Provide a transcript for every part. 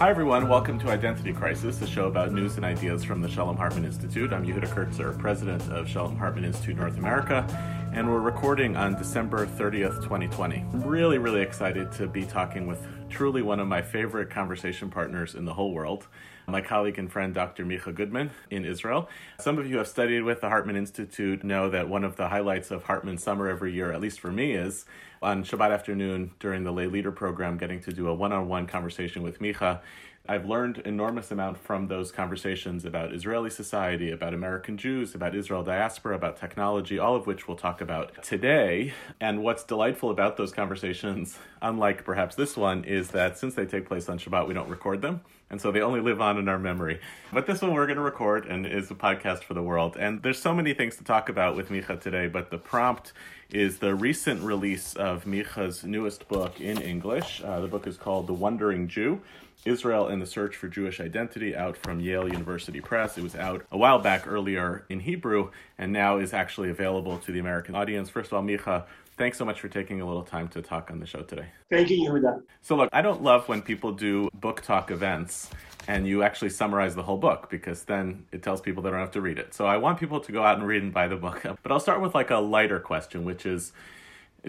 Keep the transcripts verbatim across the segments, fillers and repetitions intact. Hi everyone, welcome to Identity Crisis, a show about news and ideas from the Shalom Hartman Institute. I'm Yehuda Kurtzer, president of Shalom Hartman Institute North America, and we're recording on December thirtieth, twenty twenty. I'm really, really excited to be talking with truly one of my favorite conversation partners in the whole world, my colleague and friend, Doctor Micha Goodman in Israel. Some of you have studied with the Hartman Institute know that one of the highlights of Hartman summer every year, at least for me, is on Shabbat afternoon during the Lay Leader program, getting to do a one-on-one conversation with Micha. I've learned enormous amount from those conversations about Israeli society, about American Jews, about Israel diaspora, about technology, all of which we'll talk about today. And what's delightful about those conversations, unlike perhaps this one, is that since they take place on Shabbat, we don't record them. And so they only live on in our memory. But this one we're going to record and is a podcast for the world. And there's so many things to talk about with Micha today, but the prompt is the recent release of Micha's newest book in English. Uh, the book is called The Wandering Jew, Israel and the Search for Jewish Identity, out from Yale University Press. It was out a while back earlier in Hebrew and now is actually available to the American audience. First of all, Micha, thanks so much for taking a little time to talk on the show today. Thank you, Yehuda. So look, I don't love when people do book talk events and you actually summarize the whole book, because then it tells people they don't have to read it. So I want people to go out and read and buy the book. But I'll start with like a lighter question, which is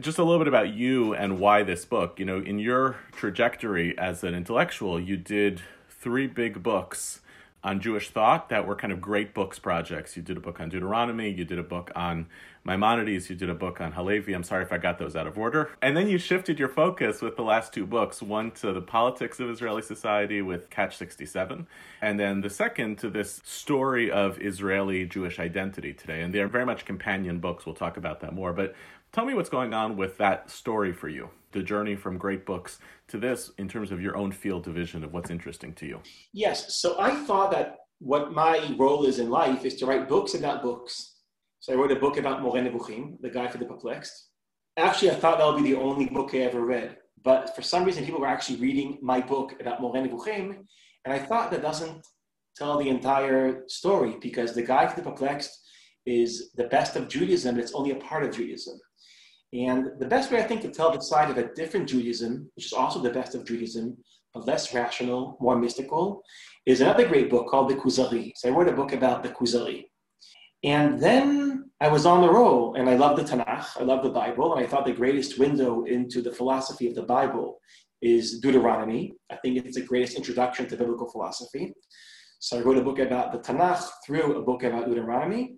just a little bit about you and why this book. You know, in your trajectory as an intellectual, you did three big books on Jewish thought that were kind of great books projects. You did a book on Deuteronomy, you did a book on Maimonides, you did a book on Halevi. I'm sorry if I got those out of order. And then you shifted your focus with the last two books, one to the politics of Israeli society with Catch sixty-seven, and then the second to this story of Israeli Jewish identity today. And they're very much companion books. We'll talk about that more. But tell me what's going on with that story for you, the journey from great books to this in terms of your own field division of what's interesting to you. Yes. So I thought that what my role is in life is to write books about books. So I wrote a book about Moreh Nevuchim, The Guide for the Perplexed. Actually, I thought that would be the only book I ever read. But for some reason, people were actually reading my book about Moreh Nevuchim. And I thought that doesn't tell the entire story, because The Guide for the Perplexed is the best of Judaism. It's only a part of Judaism. And the best way, I think, to tell the side of a different Judaism, which is also the best of Judaism, but less rational, more mystical, is another great book called the Kuzari. So I wrote a book about the Kuzari. And then I was on the roll, and I loved the Tanakh, I loved the Bible, and I thought the greatest window into the philosophy of the Bible is Deuteronomy. I think it's the greatest introduction to biblical philosophy. So I wrote a book about the Tanakh through a book about Deuteronomy.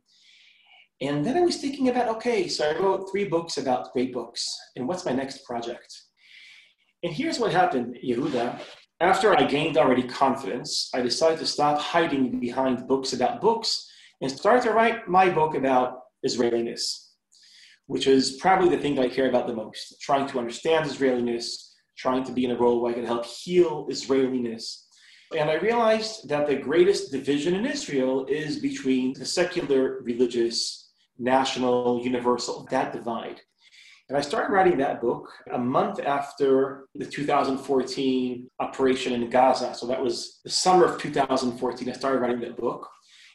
And then I was thinking about, okay, so I wrote three books about great books, and what's my next project? And here's what happened, Yehuda. After I gained already confidence, I decided to stop hiding behind books about books and start to write my book about Israeliness, which is probably the thing that I care about the most, trying to understand Israeliness, trying to be in a role where I can help heal Israeliness. And I realized that the greatest division in Israel is between the secular, religious, national, universal, that divide. And I started writing that book a month after the two thousand fourteen operation in Gaza. So that was the summer of two thousand fourteen, I started writing that book.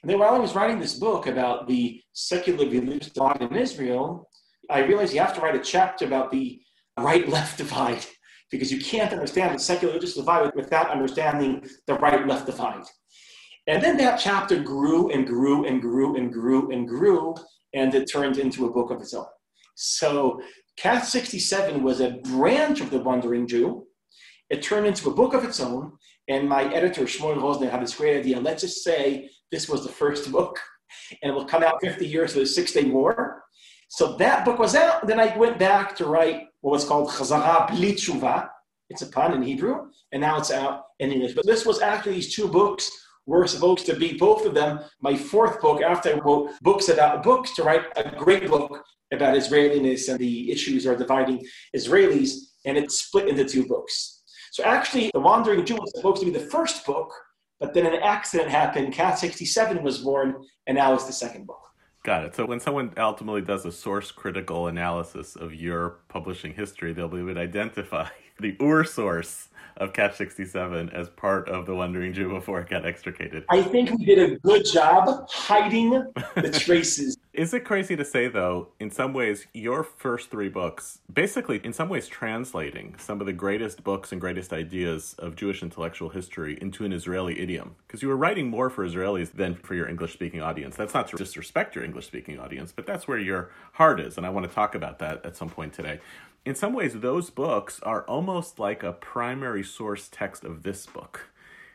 And then while I was writing this book about the secular religious divide in Israel, I realized you have to write a chapter about the right-left divide, because you can't understand the secular religious divide without understanding the right-left divide. And then that chapter grew and grew and grew and grew and grew, and it turned into a book of its own. So Catch sixty-seven was a branch of The Wandering Jew. It turned into a book of its own, and my editor, Shmuel Rosner, had this great idea. Let's just say this was the first book, and it will come out fifty years of the Six-Day War. So that book was out, and then I went back to write what was called Chazarah BiTshuvah. It's a pun in Hebrew, and now it's out in English. But this was actually these two books were supposed to be, both of them, my fourth book after I wrote books about books, to write a great book about Israeliness and the issues that are dividing Israelis, and it's split into two books. So actually, The Wandering Jew was supposed to be the first book, but then an accident happened, Catch sixty-seven was born, and now it's the second book. Got it. So when someone ultimately does a source critical analysis of your publishing history, they'll be able to identify the Ur source of Catch sixty-seven as part of The Wandering Jew before it got extricated. I think we did a good job hiding the traces Is it crazy to say, though, in some ways, your first three books, basically in some ways translating some of the greatest books and greatest ideas of Jewish intellectual history into an Israeli idiom? Because you were writing more for Israelis than for your English-speaking audience. That's not to disrespect your English-speaking audience, but that's where your heart is, and I want to talk about that at some point today. In some ways, those books are almost like a primary source text of this book,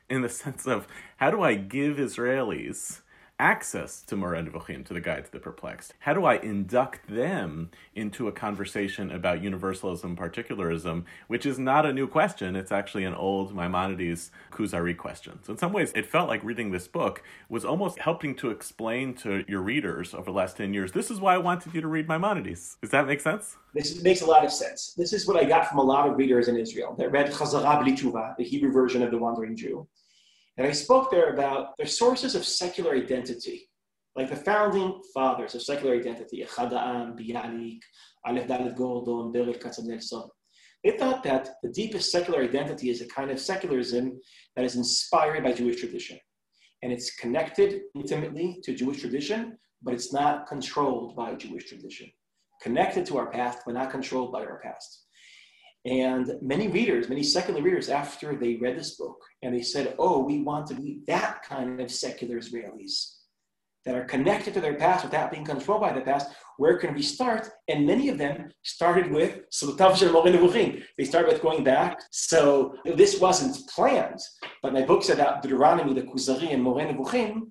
in the sense of, how do I give Israelis access to Moreh Nevuchim, to the Guide to the Perplexed? How do I induct them into a conversation about universalism, particularism, which is not a new question. It's actually an old Maimonides Kuzari question. So in some ways, it felt like reading this book was almost helping to explain to your readers over the last ten years, this is why I wanted you to read Maimonides. Does that make sense? This makes a lot of sense. This is what I got from a lot of readers in Israel that read Chazarah BiTshuvah, the Hebrew version of The Wandering Jew. And I spoke there about the sources of secular identity, like the founding fathers of secular identity, Achad Ha'am, Bialik, Aleph Dalet Gordon, Derech Betlechem. They thought that the deepest secular identity is a kind of secularism that is inspired by Jewish tradition. And it's connected intimately to Jewish tradition, but it's not controlled by Jewish tradition. Connected to our past, but not controlled by our past. And many readers, many secular readers, after they read this book, and they said, oh, we want to be that kind of secular Israelis that are connected to their past without being controlled by the past. Where can we start? And many of them started with Sotov Shel Moreh Nevuchim. They started with going back. So this wasn't planned, but my book set out Deuteronomy, the Kuzari, and Moreh Nevuchim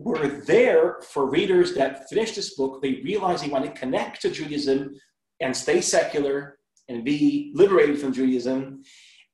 were there for readers that finished this book. They realized they want to connect to Judaism and stay secular and be liberated from Judaism.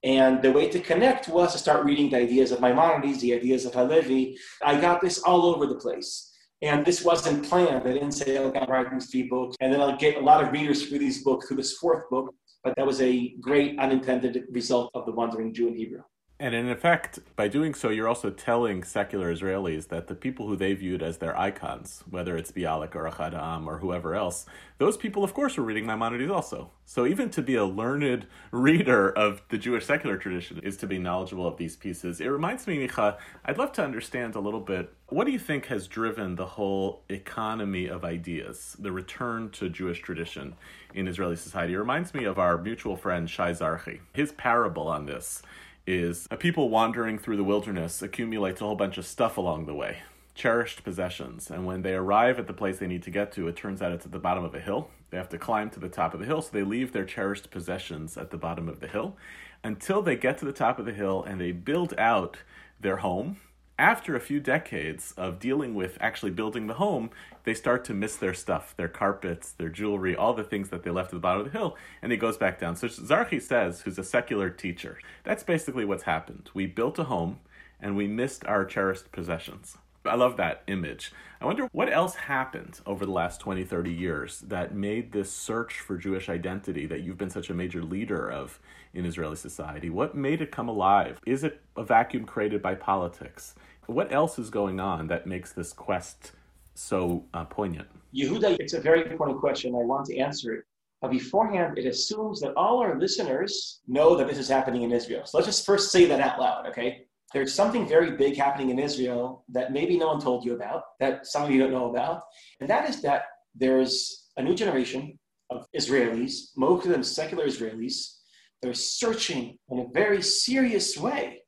And the way to connect was to start reading the ideas of Maimonides, the ideas of Halevi. I got this all over the place. And this wasn't planned. I didn't say, oh, I'm writing these three books, and then I'll get a lot of readers through these books, through this fourth book. But that was a great unintended result of The Wandering Jew in Hebrew. And in effect, by doing so, you're also telling secular Israelis that the people who they viewed as their icons, whether it's Bialik or Achad Ha'am or whoever else, those people, of course, were reading Maimonides also. So even to be a learned reader of the Jewish secular tradition is to be knowledgeable of these pieces. It reminds me, Micha, I'd love to understand a little bit, what do you think has driven the whole economy of ideas, the return to Jewish tradition in Israeli society? It reminds me of our mutual friend, Shai Zarchi. His parable on this is a people wandering through the wilderness accumulates a whole bunch of stuff along the way, cherished possessions. And when they arrive at the place they need to get to, it turns out it's at the bottom of a hill. They have to climb to the top of the hill, so they leave their cherished possessions at the bottom of the hill until they get to the top of the hill and they build out their home. After a few decades of dealing with actually building the home, they start to miss their stuff, their carpets, their jewelry, all the things that they left at the bottom of the hill, and it goes back down. So Zarchi says, who's a secular teacher, that's basically what's happened. We built a home, and we missed our cherished possessions. I love that image. I wonder what else happened over the last twenty, thirty years that made this search for Jewish identity that you've been such a major leader of in Israeli society. What made it come alive? Is it a vacuum created by politics? What else is going on that makes this quest so uh, poignant? Yehuda, it's a very important question. I want to answer it. But beforehand, it assumes that all our listeners know that this is happening in Israel. So let's just first say that out loud, okay? There's something very big happening in Israel that maybe no one told you about, that some of you don't know about. And that is that there's a new generation of Israelis, most of them secular Israelis. They're searching in a very serious way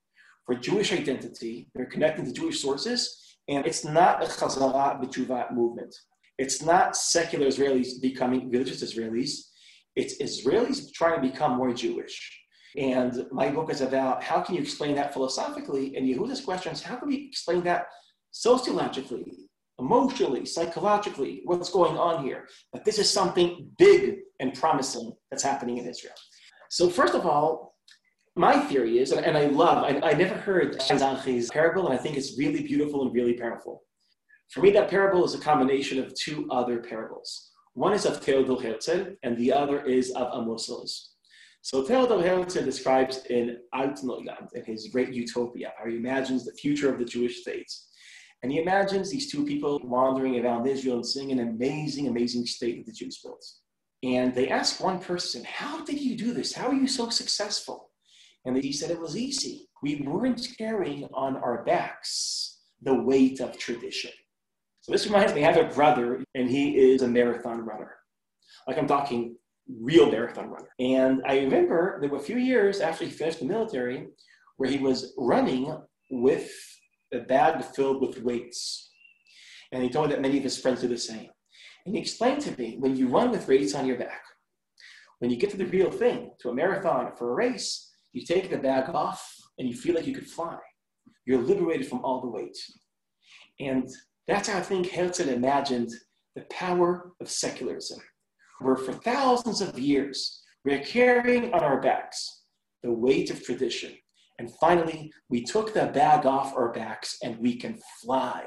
for Jewish identity. They're connecting to Jewish sources. And it's not a Chazarah BiTshuvah movement. It's not secular Israelis becoming religious Israelis. It's Israelis trying to become more Jewish. And my book is about how can you explain that philosophically? And Yehuda's question is, how can we explain that sociologically, emotionally, psychologically, what's going on here? But this is something big and promising that's happening in Israel. So first of all, my theory is, and, and I love, I, I never heard Shai Zarchi's parable, and I think it's really beautiful and really powerful. For me, that parable is a combination of two other parables. One is of Theodor Herzl, and the other is of Amos Oz. So Theodor Herzl describes in Altenland, in his great utopia, how he imagines the future of the Jewish state. And he imagines these two people wandering around Israel and seeing an amazing, amazing state that the Jews built. And they ask one person, how did you do this? How are you so successful? And he said it was easy. We weren't carrying on our backs the weight of tradition. So this reminds me, I have a brother, and he is a marathon runner. Like, I'm talking real marathon runner. And I remember there were a few years after he finished the military where he was running with a bag filled with weights. And he told me that many of his friends do the same. And he explained to me, when you run with weights on your back, when you get to the real thing, to a marathon or for a race, you take the bag off and you feel like you could fly. You're liberated from all the weight. And that's how I think Herzl imagined the power of secularism, where for thousands of years, we're carrying on our backs the weight of tradition. And finally, we took the bag off our backs and we can fly.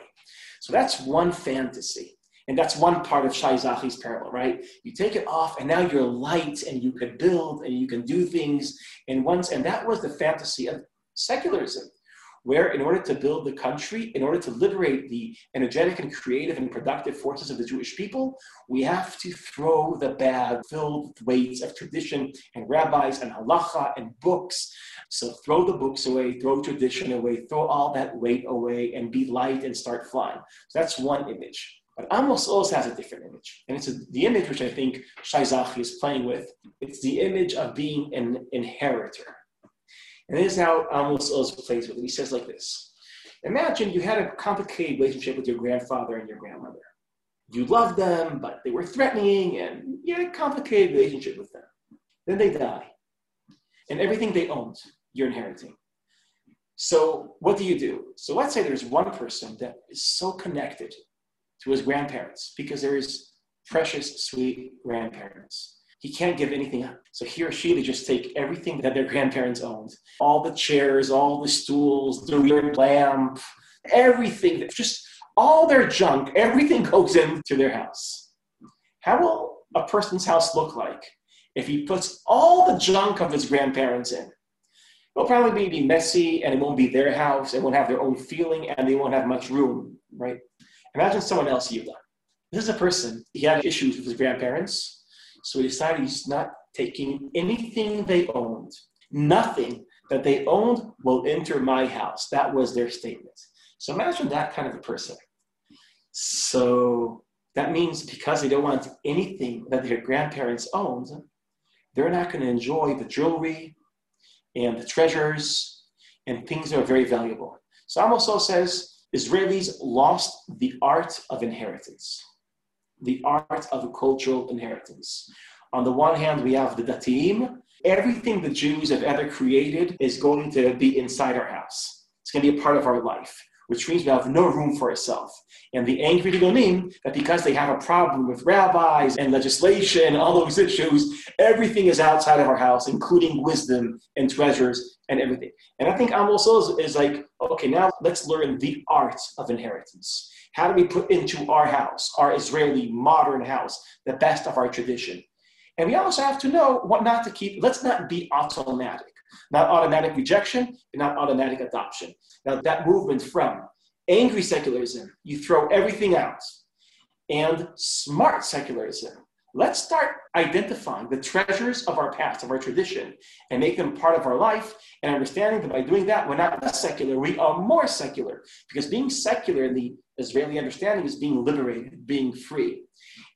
So that's one fantasy. And that's one part of Shai Zarchi's parable, right? You take it off and now you're light and you can build and you can do things. And once, and that was the fantasy of secularism, where in order to build the country, in order to liberate the energetic and creative and productive forces of the Jewish people, we have to throw the bag filled with weights of tradition and rabbis and halacha and books. So throw the books away, throw tradition away, throw all that weight away and be light and start flying. So that's one image. But Amos Oz has a different image. And it's a, the image which I think Shai Zarchi is playing with. It's the image of being an inheritor. And this is how Amos Oz plays with it. He says like this. Imagine you had a complicated relationship with your grandfather and your grandmother. You loved them, but they were threatening, and you had a complicated relationship with them. Then they die. And everything they owned, you're inheriting. So what do you do? So let's say there's one person that is so connected to his grandparents because they're his precious, sweet grandparents. He can't give anything up. So he or she, they just take everything that their grandparents owned. All the chairs, all the stools, the weird lamp, everything. Just all their junk, everything goes into their house. How will a person's house look like if he puts all the junk of his grandparents in? It'll probably be messy, and it won't be their house. It won't have their own feeling, and they won't have much room, right? Imagine someone else you've done. This is a person, he had issues with his grandparents. So he decided he's not taking anything they owned. Nothing that they owned will enter my house. That was their statement. So imagine that kind of a person. So that means because they don't want anything that their grandparents owned, they're not going to enjoy the jewelry and the treasures and things that are very valuable. So Amos Oz says, Israelis lost the art of inheritance. The art of cultural inheritance. On the one hand, we have the Dati'im. Everything the Jews have ever created is going to be inside our house. It's going to be a part of our life, which means we have no room for ourselves. And the angry Gonim, that because they have a problem with rabbis and legislation and all those issues, everything is outside of our house, including wisdom and treasures and everything. And I think Amos Oz is like, okay, now let's learn the art of inheritance. How do we put into our house, our Israeli modern house, the best of our tradition? And we also have to know what not to keep. Let's not be automatic. Not automatic rejection and not automatic adoption. Now, that movement from angry secularism, you throw everything out, and smart secularism. Let's start identifying the treasures of our past, of our tradition, and make them part of our life, and understanding that by doing that, we're not less secular, we are more secular. Because being secular in the Israeli understanding is being liberated, being free.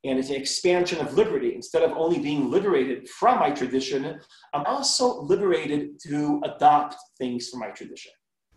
And it's an expansion of liberty. Instead of only being liberated from my tradition, I'm also liberated to adopt things from my tradition.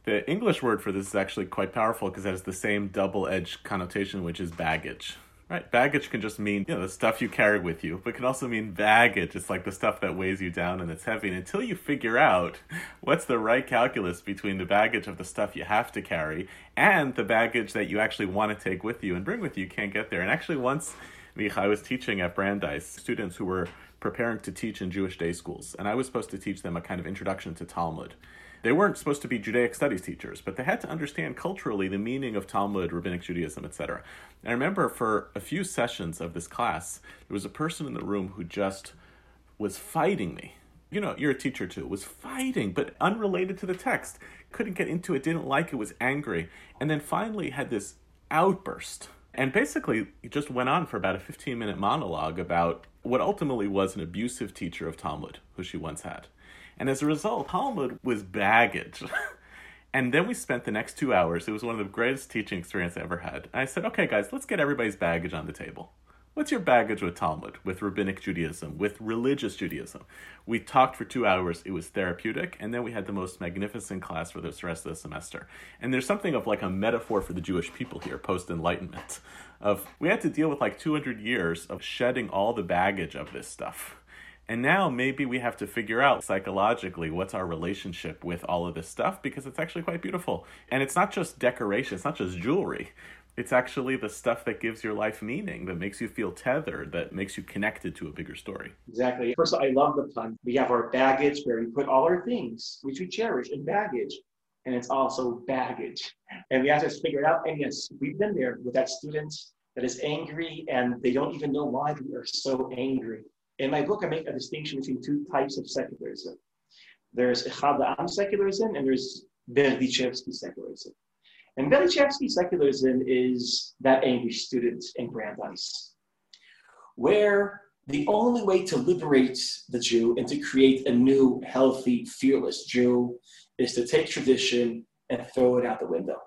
The English word for this is actually quite powerful because it has the same double-edged connotation, which is baggage. Right, baggage can just mean, you know, the stuff you carry with you, but can also mean baggage. It's like the stuff that weighs you down and it's heavy. And until you figure out what's the right calculus between the baggage of the stuff you have to carry and the baggage that you actually want to take with you and bring with you, you can't get there. And actually once, Micha, I was teaching at Brandeis, students who were preparing to teach in Jewish day schools, and I was supposed to teach them a kind of introduction to Talmud. They weren't supposed to be Judaic studies teachers, but they had to understand culturally the meaning of Talmud, Rabbinic Judaism, et cetera. And I remember for a few sessions of this class, there was a person in the room who just was fighting me. You know, you're a teacher too, was fighting, but unrelated to the text. Couldn't get into it, didn't like it, was angry. And then finally had this outburst. And basically, he just went on for about a fifteen-minute monologue about what ultimately was an abusive teacher of Talmud, who she once had. And as a result, Talmud was baggage. And then we spent the next two hours. It was one of the greatest teaching experiences I ever had. And I said, okay, guys, let's get everybody's baggage on the table. What's your baggage with Talmud, with Rabbinic Judaism, with religious Judaism? We talked for two hours. It was therapeutic. And then we had the most magnificent class for the rest of the semester. And there's something of like a metaphor for the Jewish people here, post-Enlightenment, of we had to deal with like two hundred years of shedding all the baggage of this stuff. And now maybe we have to figure out psychologically what's our relationship with all of this stuff, because it's actually quite beautiful. And it's not just decoration, it's not just jewelry. It's actually the stuff that gives your life meaning, that makes you feel tethered, that makes you connected to a bigger story. Exactly. First of all, I love the pun. We have our baggage where we put all our things, which we cherish, in baggage. And it's also baggage. And we have to figure it out. And yes, we've been there with that student that is angry and they don't even know why we are so angry. In my book, I make a distinction between two types of secularism. There's Achad Ha'am secularism and there's Berdichevsky secularism. And Berdichevsky secularism is that angry student in Brandeis, where the only way to liberate the Jew and to create a new, healthy, fearless Jew is to take tradition and throw it out the window.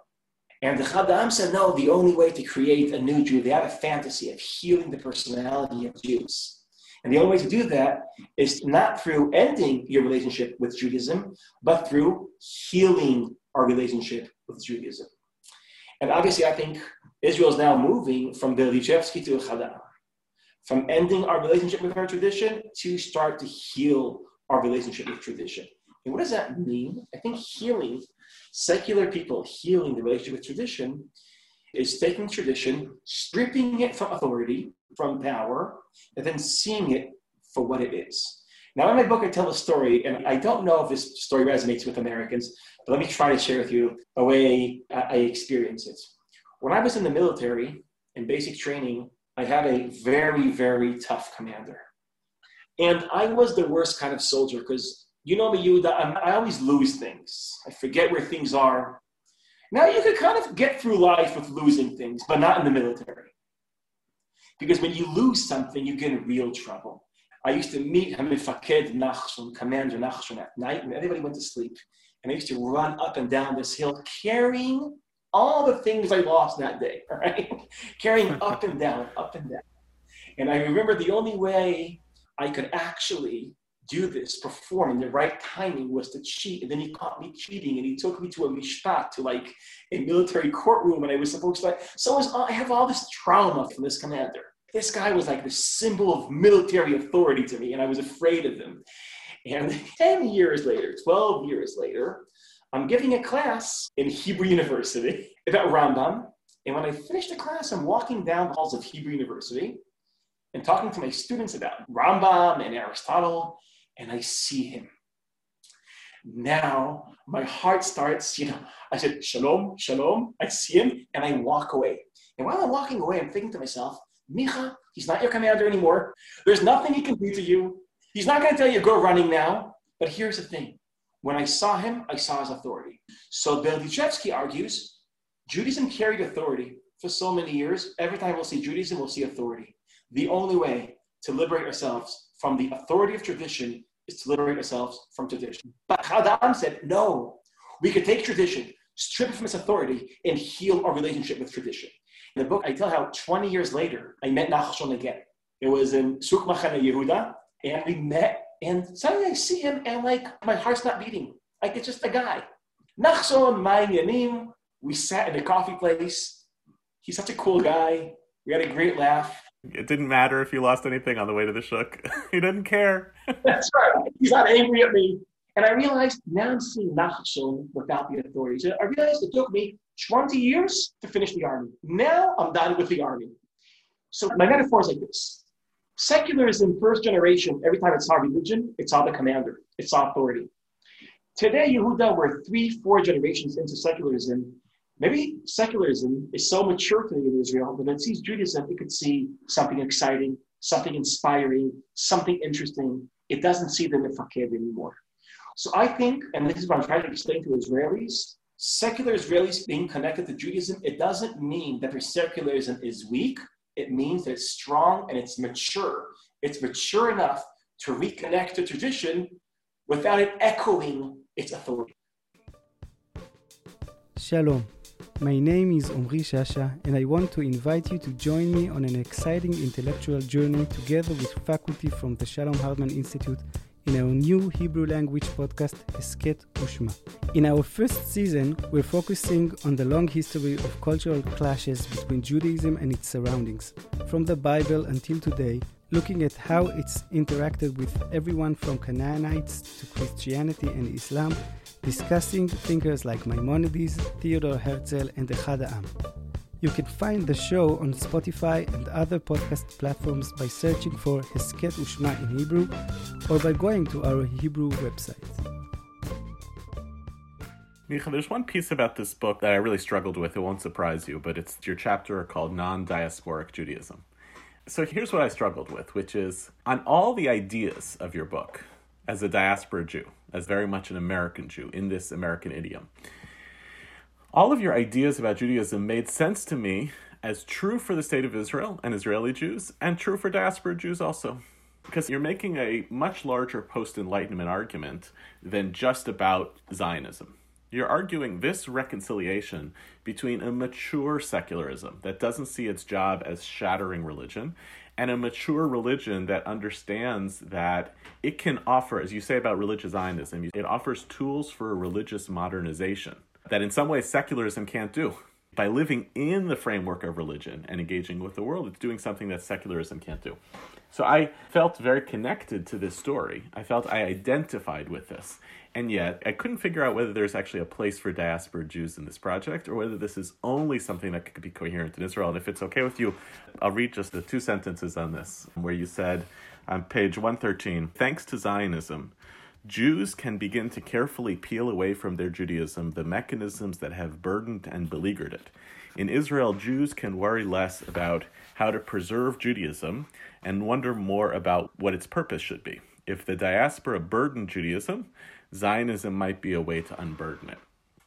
And the Achad Ha'am said, no, the only way to create a new Jew, they have a fantasy of healing the personality of Jews. And the only way to do that is not through ending your relationship with Judaism, but through healing our relationship with Judaism. And obviously, I think Israel is now moving from Berdichevsky to Achad Ha'am, from ending our relationship with our tradition to start to heal our relationship with tradition. And what does that mean? I think healing, secular people healing the relationship with tradition, is taking tradition, stripping it from authority, from power, and then seeing it for what it is. Now, in my book, I tell a story, and I don't know if this story resonates with Americans, but let me try to share with you the way I experience it. When I was in the military, in basic training, I had a very, very tough commander. And I was the worst kind of soldier, because you know me, Yehuda, I always lose things. I forget where things are. Now, you can kind of get through life with losing things, but not in the military. Because when you lose something, you get in real trouble. I used to meet Hamifaked Nachshon, Commander Nachshon, at night when everybody went to sleep. And I used to run up and down this hill carrying all the things I lost that day, right? Carrying up and down, up and down. And I remember the only way I could actually do this, perform in the right timing, was to cheat. And then he caught me cheating and he took me to a mishpat, to like a military courtroom. And I was supposed to like, so was, I have all this trauma from this commander. This guy was like the symbol of military authority to me, and I was afraid of him. And ten years later, twelve years later, I'm giving a class in Hebrew University about Rambam. And when I finish the class, I'm walking down the halls of Hebrew University and talking to my students about Rambam and Aristotle, and I see him. Now, my heart starts, you know, I said, shalom, shalom. I see him, and I walk away. And while I'm walking away, I'm thinking to myself, Micha, he's not your commander anymore. There's nothing he can do to you. He's not going to tell you, go running now. But here's the thing. When I saw him, I saw his authority. So Berdichevsky argues, Judaism carried authority for so many years. Every time we'll see Judaism, we'll see authority. The only way to liberate ourselves from the authority of tradition is to liberate ourselves from tradition. But Achad Ha'am said, no, we could take tradition, strip it from its authority, and heal our relationship with tradition. In the book, I tell how twenty years later, I met Nachshon again. It was in Suk Machane Yehuda, and we met, and suddenly I see him, and like, my heart's not beating. Like, it's just a guy. Nachshon, my yanim. We sat in a coffee place. He's such a cool guy. We had a great laugh. It didn't matter if you lost anything on the way to the shuk. He didn't care. That's right. He's not angry at me. And I realized now I'm seeing Nachshon without the authorities. I realized it took me twenty years to finish the army. Now I'm done with the army. So my metaphor is like this. Secularism, first generation, every time it saw religion, it saw the commander. It saw authority. Today, Yehuda, we're three, four generations into secularism. Maybe secularism is so mature today in Israel that when it sees Judaism, it could see something exciting, something inspiring, something interesting. It doesn't see the mefaked anymore. So I think, and this is what I'm trying to explain to Israelis, secular Israelis being connected to Judaism, it doesn't mean that their secularism is weak. It means that it's strong and it's mature. It's mature enough to reconnect to tradition without it echoing its authority. Shalom, my name is Omri Shasha and I want to invite you to join me on an exciting intellectual journey together with faculty from the Shalom Hartman Institute in our new Hebrew language podcast, Esket Ushma. In our first season, we're focusing on the long history of cultural clashes between Judaism and its surroundings, from the Bible until today, looking at how it's interacted with everyone from Canaanites to Christianity and Islam, discussing thinkers like Maimonides, Theodor Herzl, and Achad Ha'am. You can find the show on Spotify and other podcast platforms by searching for Esket Ushma in Hebrew or by going to our Hebrew website. Micha, there's one piece about this book that I really struggled with. It won't surprise you, but it's your chapter called Non-Diasporic Judaism. So here's what I struggled with, which is, on all the ideas of your book, as a diaspora Jew, as very much an American Jew, in this American idiom, all of your ideas about Judaism made sense to me as true for the state of Israel and Israeli Jews, and true for diaspora Jews also. Because you're making a much larger post-Enlightenment argument than just about Zionism. You're arguing this reconciliation between a mature secularism that doesn't see its job as shattering religion, and a mature religion that understands that it can offer, as you say about religious Zionism, it offers tools for religious modernization that in some ways secularism can't do. By living in the framework of religion and engaging with the world, it's doing something that secularism can't do. So I felt very connected to this story. I felt I identified with this. And yet, I couldn't figure out whether there's actually a place for diaspora Jews in this project, or whether this is only something that could be coherent in Israel. And if it's okay with you, I'll read just the two sentences on this, where you said on page one thirteen, "Thanks to Zionism, Jews can begin to carefully peel away from their Judaism the mechanisms that have burdened and beleaguered it. In Israel, Jews can worry less about how to preserve Judaism and wonder more about what its purpose should be. If the diaspora burdened Judaism, Zionism might be a way to unburden it."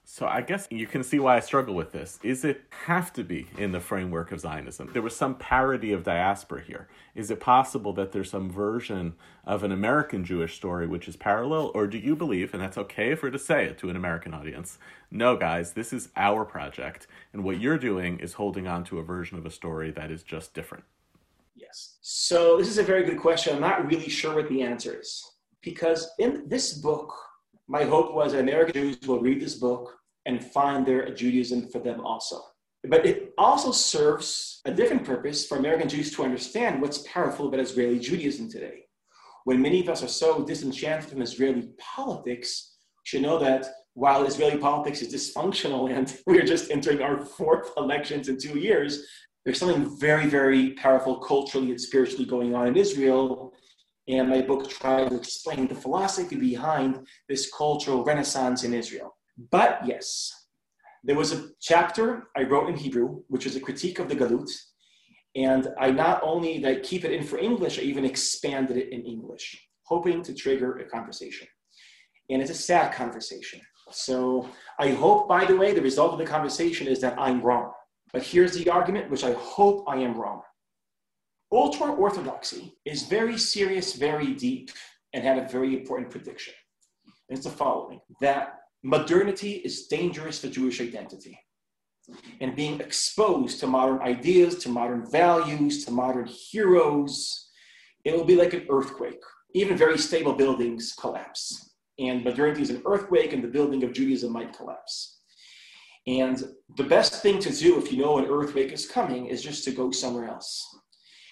So I guess you can see why I struggle with this. Is it have to be in the framework of Zionism? There was some parody of diaspora here. Is it possible that there's some version of an American Jewish story which is parallel? Or do you believe, and that's okay for to say it to an American audience, no, guys, this is our project, and what you're doing is holding on to a version of a story that is just different? Yes. So this is a very good question. I'm not really sure what the answer is. Because in this book, my hope was that American Jews will read this book and find their Judaism for them also. But it also serves a different purpose for American Jews to understand what's powerful about Israeli Judaism today. When many of us are so disenchanted from Israeli politics, we should know that while Israeli politics is dysfunctional and we're just entering our fourth elections in two years, there's something very, very powerful culturally and spiritually going on in Israel. And my book tries to explain the philosophy behind this cultural renaissance in Israel. But yes, there was a chapter I wrote in Hebrew, which was a critique of the Galut. And I not only like, keep it in for English, I even expanded it in English, hoping to trigger a conversation. And it's a sad conversation. So I hope, by the way, the result of the conversation is that I'm wrong. But here's the argument, which I hope I am wrong. Ultra-Orthodoxy is very serious, very deep, and had a very important prediction. And it's the following, that modernity is dangerous for Jewish identity. And being exposed to modern ideas, to modern values, to modern heroes, it will be like an earthquake. Even very stable buildings collapse. And modernity is an earthquake, and the building of Judaism might collapse. And the best thing to do if you know an earthquake is coming is just to go somewhere else.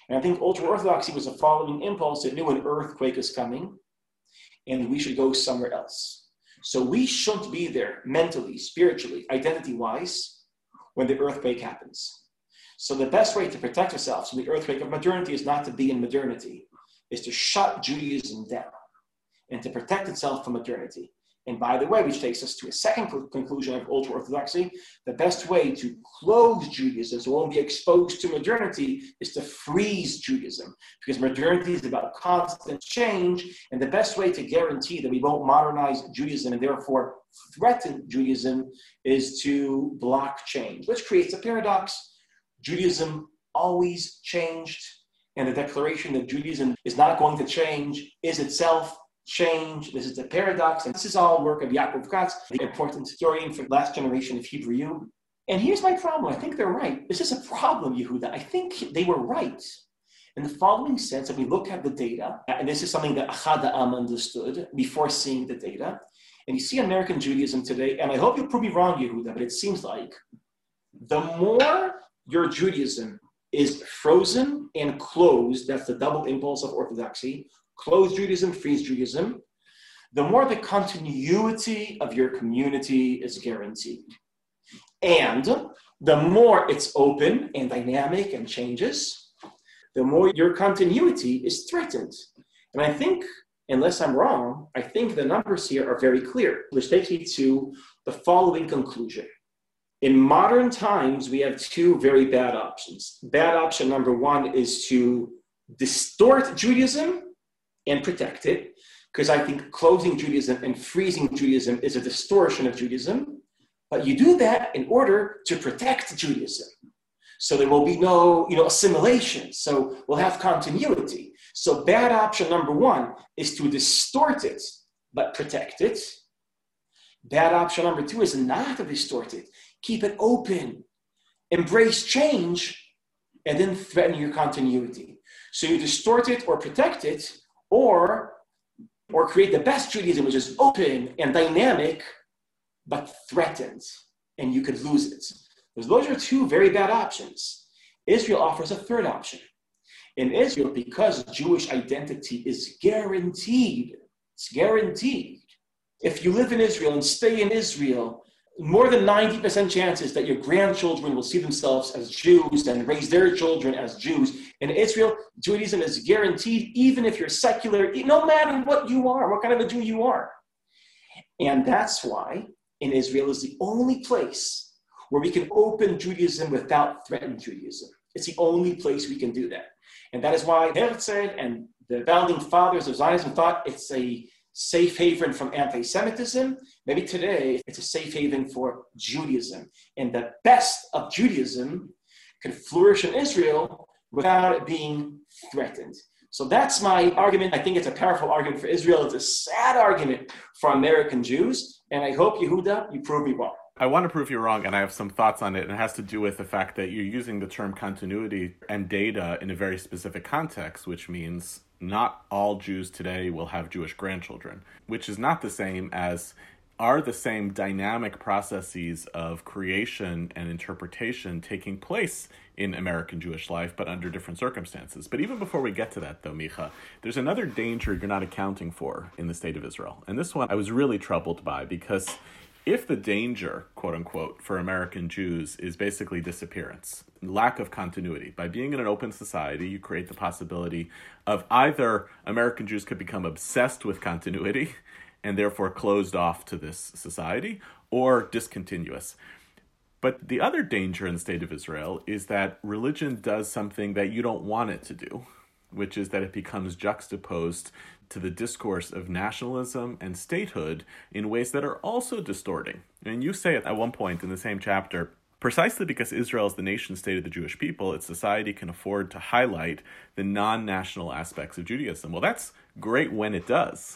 And I think ultra-Orthodoxy was the following impulse. It knew an earthquake is coming, and we should go somewhere else. So we shouldn't be there mentally, spiritually, identity-wise, when the earthquake happens. So the best way to protect ourselves from the earthquake of modernity is not to be in modernity, is to shut Judaism down and to protect itself from modernity. And by the way, which takes us to a second conclusion of ultra-Orthodoxy, the best way to close Judaism so it won't be exposed to modernity is to freeze Judaism, because modernity is about constant change, and the best way to guarantee that we won't modernize Judaism and therefore threaten Judaism is to block change, which creates a paradox. Judaism always changed, and the declaration that Judaism is not going to change is itself change. This is the paradox. And this is all work of Yaakov Katz, the important historian for the last generation of Hebrew. And here's my problem. I think they're right. This is a problem, Yehuda. I think they were right. In the following sense, if we look at the data, and this is something that Achad Ha'am understood before seeing the data, and you see American Judaism today, and I hope you'll prove me wrong, Yehuda, but it seems like the more your Judaism is frozen and closed, that's the double impulse of Orthodoxy, closed Judaism, frees Judaism, the more the continuity of your community is guaranteed. And the more it's open and dynamic and changes, the more your continuity is threatened. And I think, unless I'm wrong, I think the numbers here are very clear, which takes me to the following conclusion. In modern times, we have two very bad options. Bad option number one is to distort Judaism and protect it, because I think closing Judaism and freezing Judaism is a distortion of Judaism. But you do that in order to protect Judaism. So there will be no, you know, assimilation. So we'll have continuity. So bad option number one is to distort it, but protect it. Bad option number two is not to distort it. Keep it open. Embrace change, and then threaten your continuity. So you distort it or protect it, or, or create the best Judaism, which is open and dynamic, but threatened, and you could lose it. Those are two very bad options. Israel offers a third option. In Israel, because Jewish identity is guaranteed, it's guaranteed. If you live in Israel and stay in Israel, more than ninety percent chances that your grandchildren will see themselves as Jews and raise their children as Jews. In Israel, Judaism is guaranteed, even if you're secular, no matter what you are, what kind of a Jew you are. And that's why in Israel is the only place where we can open Judaism without threatening Judaism. It's the only place we can do that. And that is why Herzl and the founding fathers of Zionism thought it's a safe haven from anti-Semitism. Maybe today it's a safe haven for Judaism. And the best of Judaism can flourish in Israel without it being threatened. So that's my argument. I think it's a powerful argument for Israel. It's a sad argument for American Jews. And I hope, Yehuda, you prove me wrong. I want to prove you wrong, and I have some thoughts on it. And it has to do with the fact that you're using the term continuity and data in a very specific context, which means not all Jews today will have Jewish grandchildren, which is not the same as are the same dynamic processes of creation and interpretation taking place in American Jewish life, but under different circumstances. But even before we get to that, though, Micha, there's another danger you're not accounting for in the state of Israel. And this one I was really troubled by, because if the danger, quote unquote, for American Jews is basically disappearance, lack of continuity, by being in an open society, you create the possibility of either American Jews could become obsessed with continuity and therefore closed off to this society, or discontinuous. But the other danger in the state of Israel is that religion does something that you don't want it to do, which is that it becomes juxtaposed to the discourse of nationalism and statehood in ways that are also distorting. And you say it at one point in the same chapter, precisely because Israel is the nation state of the Jewish people, its society can afford to highlight the non-national aspects of Judaism. Well, that's great when it does.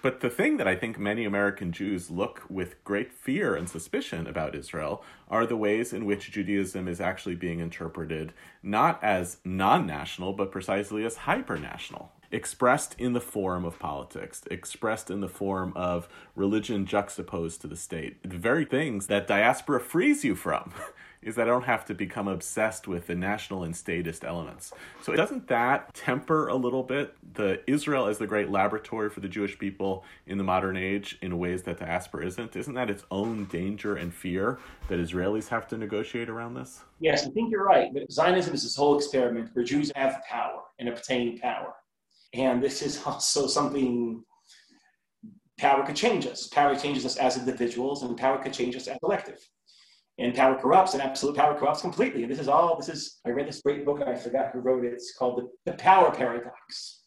But the thing that I think many American Jews look with great fear and suspicion about Israel are the ways in which Judaism is actually being interpreted not as non-national, but precisely as hyper-national, expressed in the form of politics, expressed in the form of religion juxtaposed to the state. The very things that diaspora frees you from is that I don't have to become obsessed with the national and statist elements. So doesn't that temper a little bit the Israel as the great laboratory for the Jewish people in the modern age in ways that diaspora isn't? Isn't that its own danger and fear that Israelis have to negotiate around this? Yes, I think you're right. But Zionism is this whole experiment where Jews have power and obtain power. And this is also something, power could change us. Power changes us as individuals, and power could change us as collective. And power corrupts, and absolute power corrupts completely. And this is all, this is, I read this great book, and I forgot who wrote it. It's called The, the Power Paradox.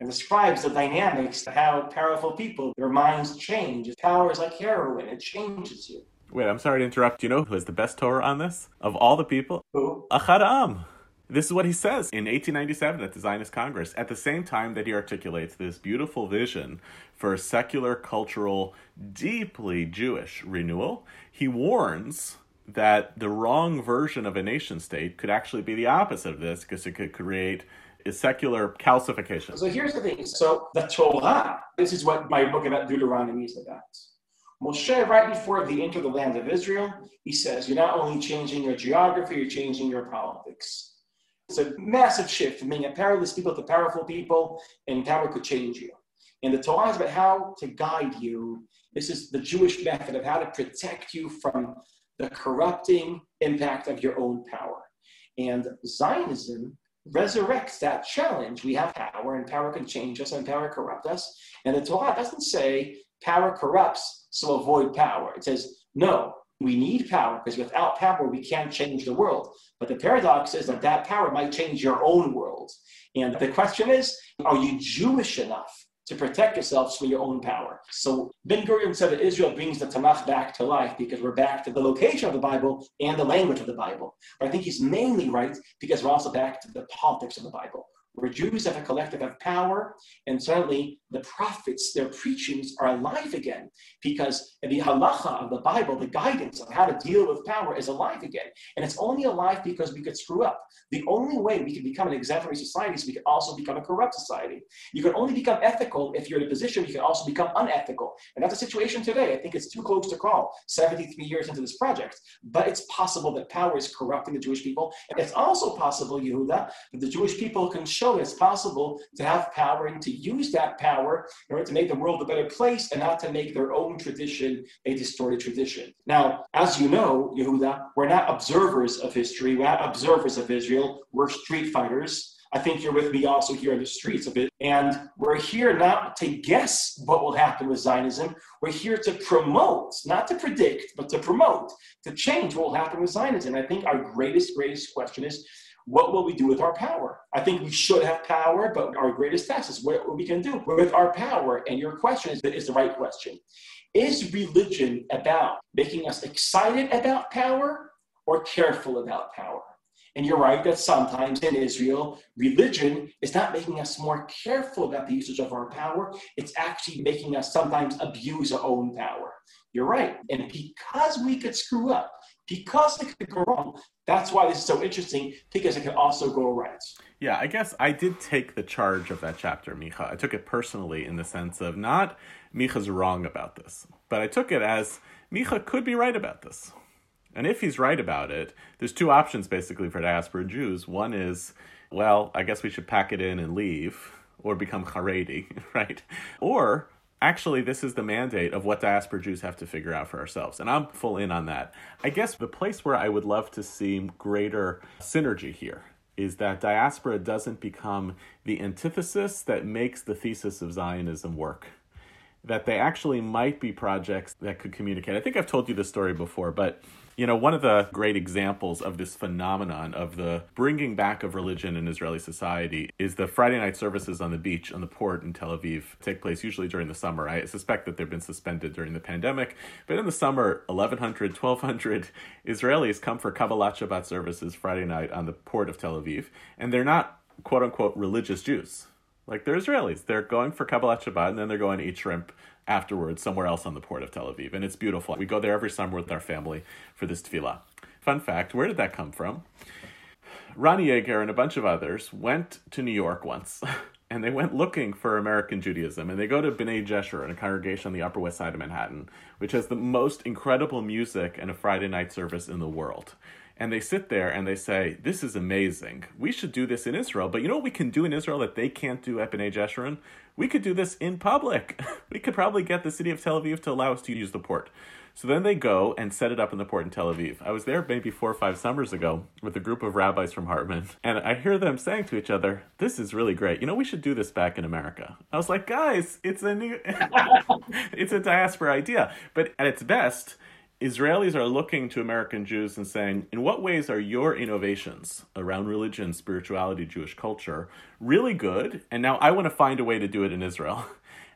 And describes the dynamics of how powerful people, their minds change. Power is like heroin, it changes you. Wait, I'm sorry to interrupt. Do you know who has the best Torah on this? Of all the people? Who? Achad Ha'am. This is what he says in eighteen ninety-seven at the Zionist Congress, at the same time that he articulates this beautiful vision for a secular, cultural, deeply Jewish renewal. He warns that the wrong version of a nation state could actually be the opposite of this, because it could create a secular calcification. So here's the thing. So the Torah, this is what my book about Deuteronomy is about. Moshe, right before they enter the land of Israel, he says, you're not only changing your geography, you're changing your politics. It's a massive shift from being a powerless people to powerful people, and power could change you. And the Torah is about how to guide you. This is the Jewish method of how to protect you from the corrupting impact of your own power. And Zionism resurrects that challenge. We have power, and power can change us, and power corrupt us. And the Torah doesn't say power corrupts, so avoid power. It says, no, we need power, because without power, we can't change the world. But the paradox is that that power might change your own world. And the question is, are you Jewish enough to protect yourselves from your own power? So Ben Gurion said that Israel brings the Tanakh back to life, because we're back to the location of the Bible and the language of the Bible. But I think he's mainly right because we're also back to the politics of the Bible, where Jews have a collective of power, and suddenly the prophets, their preachings are alive again, because the halacha of the Bible, the guidance of how to deal with power, is alive again. And it's only alive because we could screw up. The only way we can become an exemplary society is we can also become a corrupt society. You can only become ethical if you're in a position where you can also become unethical. And that's the situation today. I think it's too close to call, seventy-three years into this project. But it's possible that power is corrupting the Jewish people. And it's also possible, Yehuda, that the Jewish people can show it's possible to have power and to use that power in order to make the world a better place, and not to make their own tradition a distorted tradition. Now, as you know, Yehuda, we're not observers of history. We're not observers of Israel. We're street fighters. I think you're with me also here in the streets of it. And we're here not to guess what will happen with Zionism. We're here to promote, not to predict, but to promote, to change what will happen with Zionism. I think our greatest, greatest question is, what will we do with our power? I think we should have power, but our greatest task is what we can do with our power. And your question is, is the right question. Is religion about making us excited about power or careful about power? And you're right that sometimes in Israel, religion is not making us more careful about the usage of our power. It's actually making us sometimes abuse our own power. You're right. And because we could screw up, because it could go wrong, that's why this is so interesting, because it can also go right. Yeah, I guess I did take the charge of that chapter, Micha. I took it personally in the sense of not Micha's wrong about this, but I took it as Micha could be right about this. And if he's right about it, there's two options basically for diaspora Jews. One is, well, I guess we should pack it in and leave, or become Haredi, right? Or actually, this is the mandate of what diaspora Jews have to figure out for ourselves. And I'm full in on that. I guess the place where I would love to see greater synergy here is that diaspora doesn't become the antithesis that makes the thesis of Zionism work. That they actually might be projects that could communicate. I think I've told you this story before, but you know, one of the great examples of this phenomenon of the bringing back of religion in Israeli society is the Friday night services on the beach on the port in Tel Aviv take place usually during the summer. I suspect that they've been suspended during the pandemic, but in the summer, eleven hundred, twelve hundred Israelis come for Kabbalat Shabbat services Friday night on the port of Tel Aviv, and they're not quote unquote religious Jews. Like, they're Israelis. They're going for Kabbalat Shabbat, and then they're going to eat shrimp afterwards somewhere else on the port of Tel Aviv. And it's beautiful. We go there every summer with our family for this tefillah. Fun fact, where did that come from? Ronnie Yeager and a bunch of others went to New York once, and they went looking for American Judaism. And they go to B'nai Jeshurun, a congregation on the Upper West Side of Manhattan, which has the most incredible music and a Friday night service in the world. And they sit there and they say, this is amazing. We should do this in Israel. But you know what we can do in Israel that they can't do at B'nai Jeshurun? We could do this in public. We could probably get the city of Tel Aviv to allow us to use the port. So then they go and set it up in the port in Tel Aviv. I was there maybe four or five summers ago with a group of rabbis from Hartman. And I hear them saying to each other, this is really great. You know, we should do this back in America. I was like, guys, it's a new, it's a diaspora idea. But at its best, Israelis are looking to American Jews and saying, in what ways are your innovations around religion, spirituality, Jewish culture really good? And now I want to find a way to do it in Israel.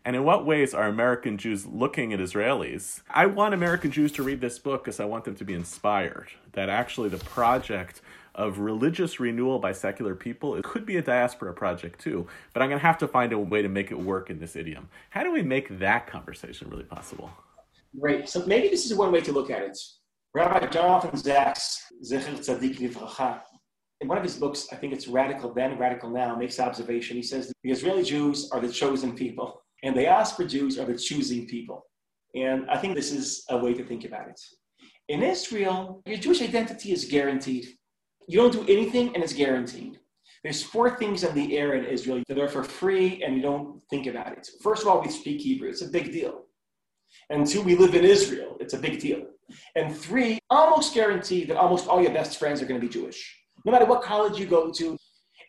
And in what ways are American Jews looking at Israelis? I want American Jews to read this book because I want them to be inspired. That actually the project of religious renewal by secular people. It could be a diaspora project too, but I'm going to have to find a way to make it work in this idiom. How do we make that conversation really possible? Right. So maybe this is one way to look at it. Rabbi Jonathan Sachs, Zecher Tzadik Livracha, in one of his books, I think it's Radical Then, Radical Now, makes an observation. He says the Israeli Jews are the chosen people, and the diaspora Jews are the choosing people. And I think this is a way to think about it. In Israel, your Jewish identity is guaranteed. You don't do anything, and it's guaranteed. There's four things in the air in Israel that are for free, and you don't think about it. First of all, we speak Hebrew. It's a big deal. And two, we live in Israel. It's a big deal. And three, almost guaranteed that almost all your best friends are going to be Jewish, no matter what college you go to.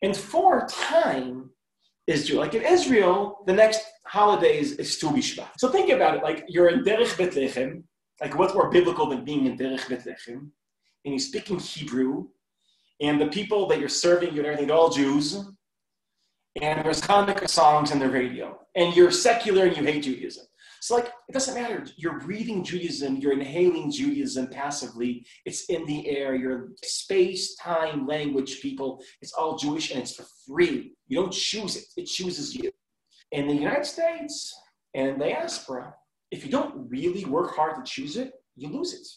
And four, time is Jewish. Like in Israel, the next holiday is, is Tu B'Shvat. So think about it. Like you're in Derech Betlechem. Like what's more biblical than being in Derech Betlechem? And you're speaking Hebrew. And the people that you're serving, you're everything, they're all Jews. And there's Hanukkah songs on the radio. And you're secular and you hate Judaism. So like, it doesn't matter. You're breathing Judaism. You're inhaling Judaism passively. It's in the air. Your space, time, language, people, it's all Jewish and it's for free. You don't choose it. It chooses you. In the United States and in the diaspora, if you don't really work hard to choose it, you lose it.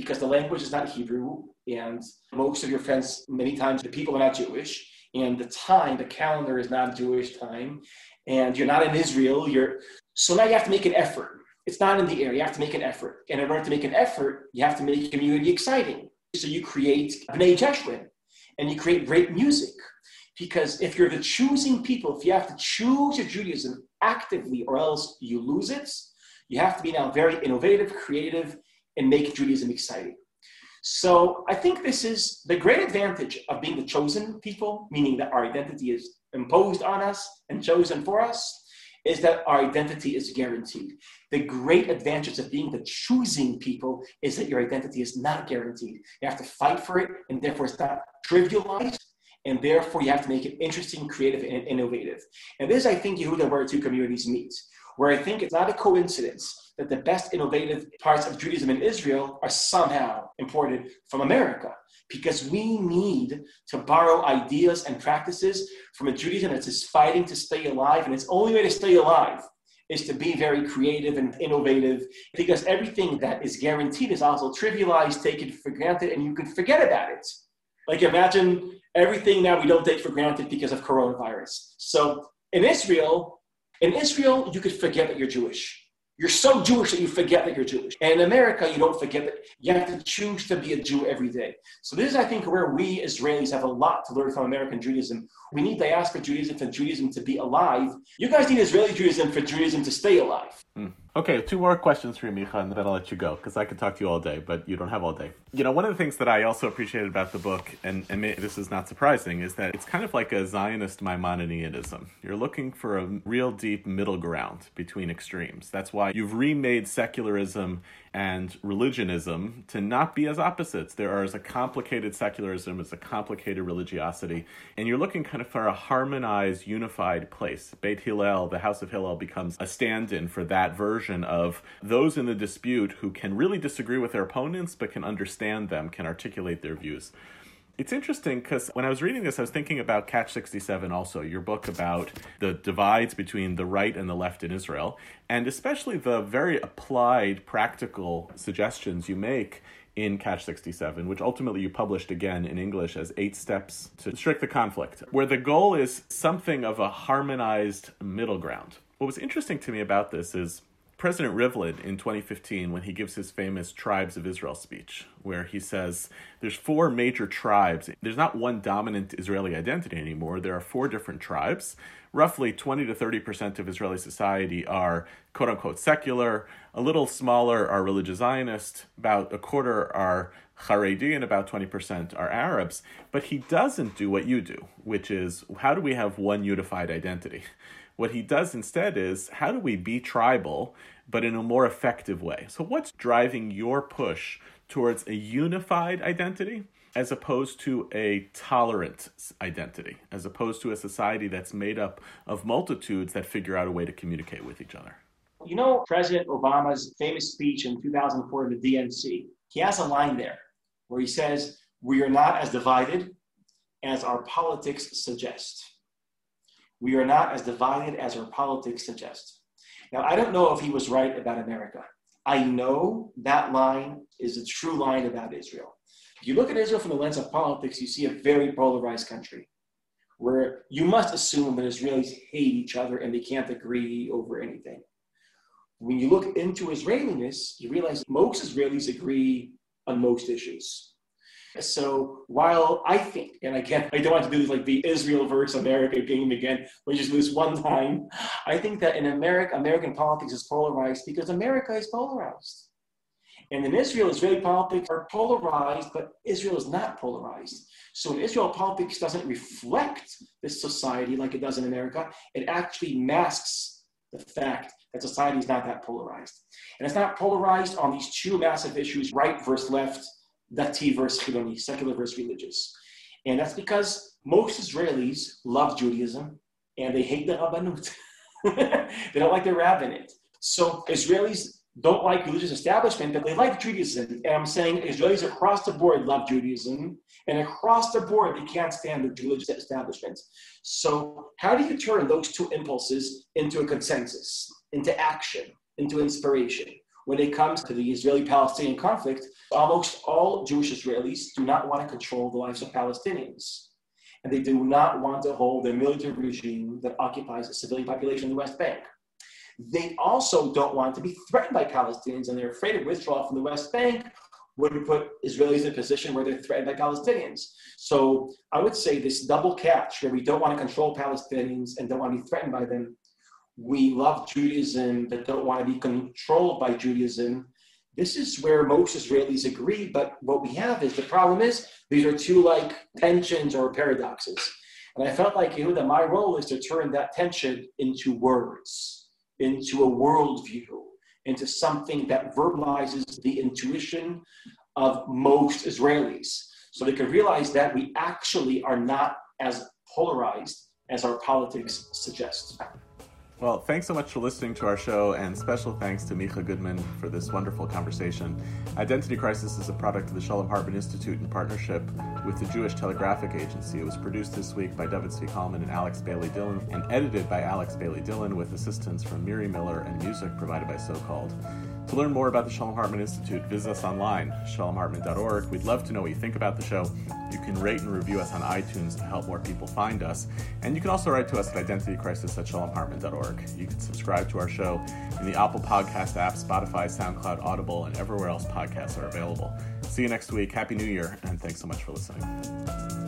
Because the language is not Hebrew, and most of your friends, many times the people are not Jewish, and the time, the calendar is not Jewish time, and you're not in Israel. You're So now you have to make an effort. It's not in the air. You have to make an effort. And in order to make an effort, you have to make community exciting. So you create B'nai Jeshurun, and you create great music. Because if you're the choosing people, if you have to choose your Judaism actively or else you lose it, you have to be now very innovative, creative, and make Judaism exciting. So I think this is the great advantage of being the chosen people, meaning that our identity is imposed on us and chosen for us, is that our identity is guaranteed. The great advantage of being the choosing people is that your identity is not guaranteed. You have to fight for it, and therefore it's not trivialized, and therefore you have to make it interesting, creative, and innovative. And this, I think, Yehuda, where two communities meet, where I think it's not a coincidence that the best innovative parts of Judaism in Israel are somehow imported from America, because we need to borrow ideas and practices from a Judaism that's just fighting to stay alive, and its only way to stay alive is to be very creative and innovative, because everything that is guaranteed is also trivialized, taken for granted, and you can forget about it. Like imagine everything now we don't take for granted because of coronavirus. So in Israel, in Israel, you could forget that you're Jewish. You're so Jewish that you forget that you're Jewish. And in America, you don't forget that. You have to choose to be a Jew every day. So this is, I think, where we Israelis have a lot to learn from American Judaism. We need diaspora Judaism for Judaism to be alive. You guys need Israeli Judaism for Judaism to stay alive. Mm. Okay, two more questions for you, Micha, and then I'll let you go, because I could talk to you all day, but you don't have all day. You know, one of the things that I also appreciated about the book, and, and this is not surprising, is that it's kind of like a Zionist Maimonideanism. You're looking for a real deep middle ground between extremes. That's why you've remade secularism and religionism to not be as opposites. There is a complicated secularism, there's a complicated religiosity, and you're looking kind of for a harmonized, unified place. Beit Hillel, the House of Hillel, becomes a stand-in for that version of those in the dispute who can really disagree with their opponents but can understand them, can articulate their views. It's interesting because when I was reading this, I was thinking about Catch sixty-seven also, your book about the divides between the right and the left in Israel, and especially the very applied, practical suggestions you make in Catch sixty-seven, which ultimately you published again in English as Eight Steps to Shrink the Conflict, where the goal is something of a harmonized middle ground. What was interesting to me about this is President Rivlin in twenty fifteen, when he gives his famous Tribes of Israel speech, where he says there's four major tribes. There's not one dominant Israeli identity anymore. There are four different tribes. Roughly twenty to thirty percent of Israeli society are quote-unquote secular. A little smaller are religious Zionist. About a quarter are Haredi, and about twenty percent are Arabs. But he doesn't do what you do, which is how do we have one unified identity? What he does instead is, how do we be tribal, but in a more effective way? So what's driving your push towards a unified identity as opposed to a tolerant identity, as opposed to a society that's made up of multitudes that figure out a way to communicate with each other? You know, President Obama's famous speech in two thousand four to the D N C, he has a line there where he says, We are not as divided as our politics suggest. We are not as divided as our politics suggest. Now, I don't know if he was right about America. I know that line is a true line about Israel. If you look at Israel from the lens of politics, you see a very polarized country where you must assume that Israelis hate each other and they can't agree over anything. When you look into Israeliness, you realize most Israelis agree on most issues. So while I think, and again, I don't want to do this like the Israel versus America game again, we just lose one time. I think that in America, American politics is polarized because America is polarized. And in Israel, Israeli politics are polarized, but Israel is not polarized. So in Israel, politics doesn't reflect this society like it does in America. It actually masks the fact that society is not that polarized. And it's not polarized on these two massive issues, right versus left, Dati versus Chiloni, secular versus religious. And that's because most Israelis love Judaism and they hate the Rabbanut. They don't like the rabbinate. So Israelis don't like religious establishment, but they like Judaism. And I'm saying Israelis across the board love Judaism, and across the board, they can't stand the religious establishment. So how do you turn those two impulses into a consensus, into action, into inspiration? When it comes to the Israeli-Palestinian conflict, almost all Jewish Israelis do not want to control the lives of Palestinians. And they do not want to hold a military regime that occupies a civilian population in the West Bank. They also don't want to be threatened by Palestinians, and they're afraid of withdrawal from the West Bank would put Israelis in a position where they're threatened by Palestinians. So I would say this double catch, where we don't want to control Palestinians and don't want to be threatened by them, we love Judaism, but don't want to be controlled by Judaism. This is where most Israelis agree, but what we have is, the problem is, these are two like tensions or paradoxes. And I felt like, you know, that my role is to turn that tension into words, into a worldview, into something that verbalizes the intuition of most Israelis. So they can realize that we actually are not as polarized as our politics suggest. Well, thanks so much for listening to our show, and special thanks to Micha Goodman for this wonderful conversation. Identity Crisis is a product of the Shalom Hartman Institute in partnership with the Jewish Telegraphic Agency. It was produced this week by David C. Kallman and Alex Bailey Dillon, and edited by Alex Bailey Dillon with assistance from Miri Miller and music provided by So Called. To learn more about the Shalom Hartman Institute, visit us online, shalom hartman dot org. We'd love to know what you think about the show. You can rate and review us on iTunes to help more people find us. And you can also write to us at identity crisis at shalom hartman dot org. You can subscribe to our show in the Apple Podcast app, Spotify, SoundCloud, Audible, and everywhere else podcasts are available. See you next week. Happy New Year, and thanks so much for listening.